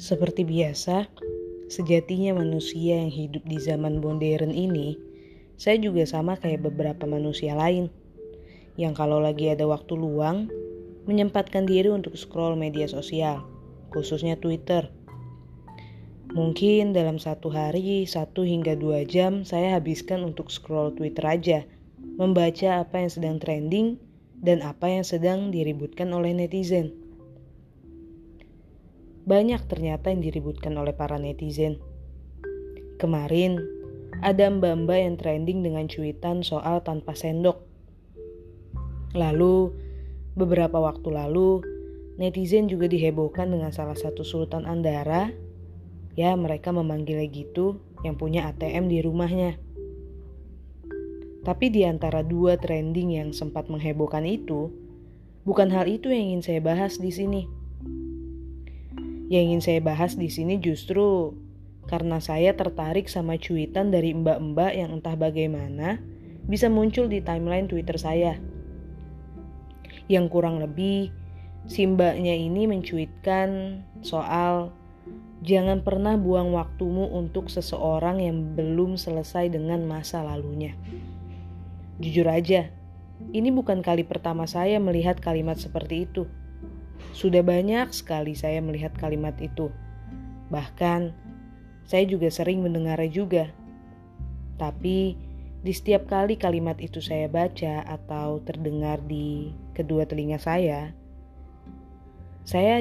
Seperti biasa, sejatinya manusia yang hidup di zaman modern ini, saya juga sama kayak beberapa manusia lain, yang kalau lagi ada waktu luang, menyempatkan diri untuk scroll media sosial, khususnya Twitter. Mungkin dalam satu hari, 1 hingga 2 jam saya habiskan untuk scroll Twitter aja, membaca apa yang sedang trending dan apa yang sedang diributkan oleh netizen. Banyak ternyata yang diributkan oleh para netizen. Kemarin, Adam Bamba yang trending dengan cuitan soal tanpa sendok. Lalu, beberapa waktu lalu, netizen juga dihebohkan dengan salah satu Sultan Andara. Ya, mereka memanggilnya gitu, yang punya ATM di rumahnya. Tapi di antara 2 trending yang sempat menghebohkan itu, bukan hal itu yang ingin saya bahas di sini. Yang ingin saya bahas di sini justru karena saya tertarik sama cuitan dari mbak-mbak yang entah bagaimana bisa muncul di timeline Twitter saya. Yang kurang lebih, si mbaknya ini mencuitkan soal jangan pernah buang waktumu untuk seseorang yang belum selesai dengan masa lalunya. Jujur aja, ini bukan kali pertama saya melihat kalimat seperti itu. Sudah banyak sekali saya melihat kalimat itu. Bahkan, saya juga sering mendengarnya juga. Tapi, di setiap kali kalimat itu saya baca atau terdengar di kedua telinga saya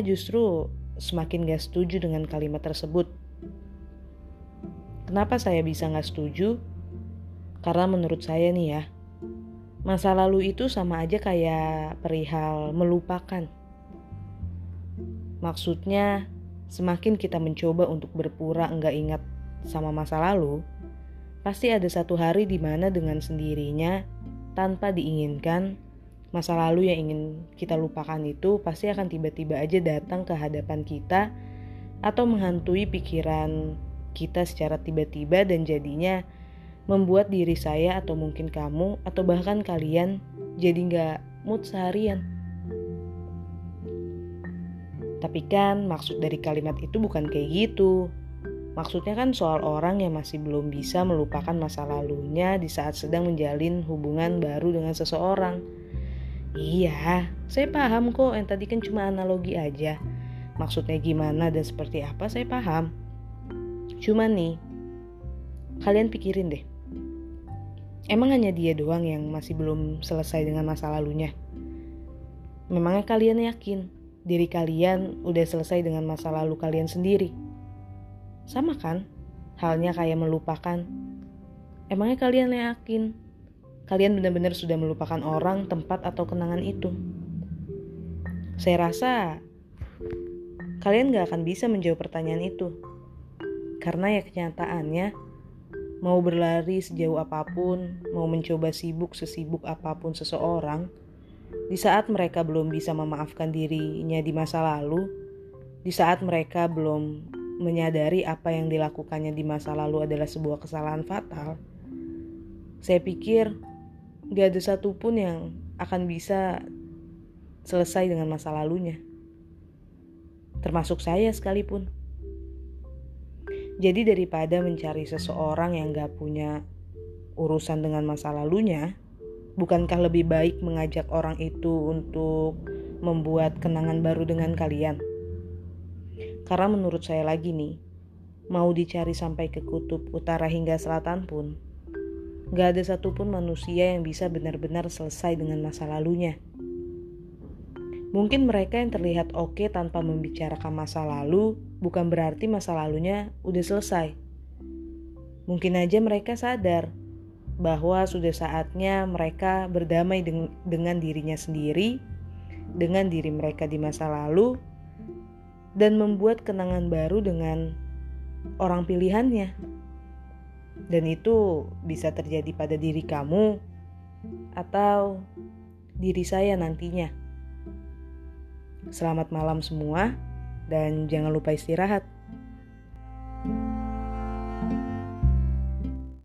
justru semakin gak setuju dengan kalimat tersebut. Kenapa saya bisa gak setuju? Karena menurut saya nih ya, masa lalu itu sama aja kayak perihal melupakan. Maksudnya, semakin kita mencoba untuk berpura enggak ingat sama masa lalu, pasti ada satu hari di mana dengan sendirinya, tanpa diinginkan, masa lalu yang ingin kita lupakan itu pasti akan tiba-tiba aja datang ke hadapan kita atau menghantui pikiran kita secara tiba-tiba dan jadinya membuat diri saya atau mungkin kamu atau bahkan kalian jadi enggak mood seharian. Tapi kan maksud dari kalimat itu bukan kayak gitu. Maksudnya kan soal orang yang masih belum bisa melupakan masa lalunya di saat sedang menjalin hubungan baru dengan seseorang. Iya, saya paham kok, yang tadi kan cuma analogi aja. Maksudnya gimana dan seperti apa saya paham. Cuma nih, kalian pikirin deh. Emang hanya dia doang yang masih belum selesai dengan masa lalunya? Memangnya kalian yakin diri kalian udah selesai dengan masa lalu kalian sendiri? Sama kan? Halnya kayak melupakan. Emangnya kalian yakin? Kalian benar-benar sudah melupakan orang, tempat, atau kenangan itu? Saya rasa kalian gak akan bisa menjawab pertanyaan itu. Karena ya kenyataannya, mau berlari sejauh apapun, mau mencoba sibuk sesibuk apapun seseorang, di saat mereka belum bisa memaafkan dirinya di masa lalu, di saat mereka belum menyadari apa yang dilakukannya di masa lalu adalah sebuah kesalahan fatal, saya pikir gak ada satupun yang akan bisa selesai dengan masa lalunya. Termasuk saya sekalipun. Jadi daripada mencari seseorang yang gak punya urusan dengan masa lalunya, bukankah lebih baik mengajak orang itu untuk membuat kenangan baru dengan kalian? Karena menurut saya lagi nih, mau dicari sampai ke kutub utara hingga selatan pun, gak ada satupun manusia yang bisa benar-benar selesai dengan masa lalunya. Mungkin mereka yang terlihat oke tanpa membicarakan masa lalu, bukan berarti masa lalunya udah selesai. Mungkin aja mereka sadar bahwa sudah saatnya mereka berdamai dengan dirinya sendiri, dengan diri mereka di masa lalu, dan membuat kenangan baru dengan orang pilihannya. Dan itu bisa terjadi pada diri kamu atau diri saya nantinya. Selamat malam semua, dan jangan lupa istirahat.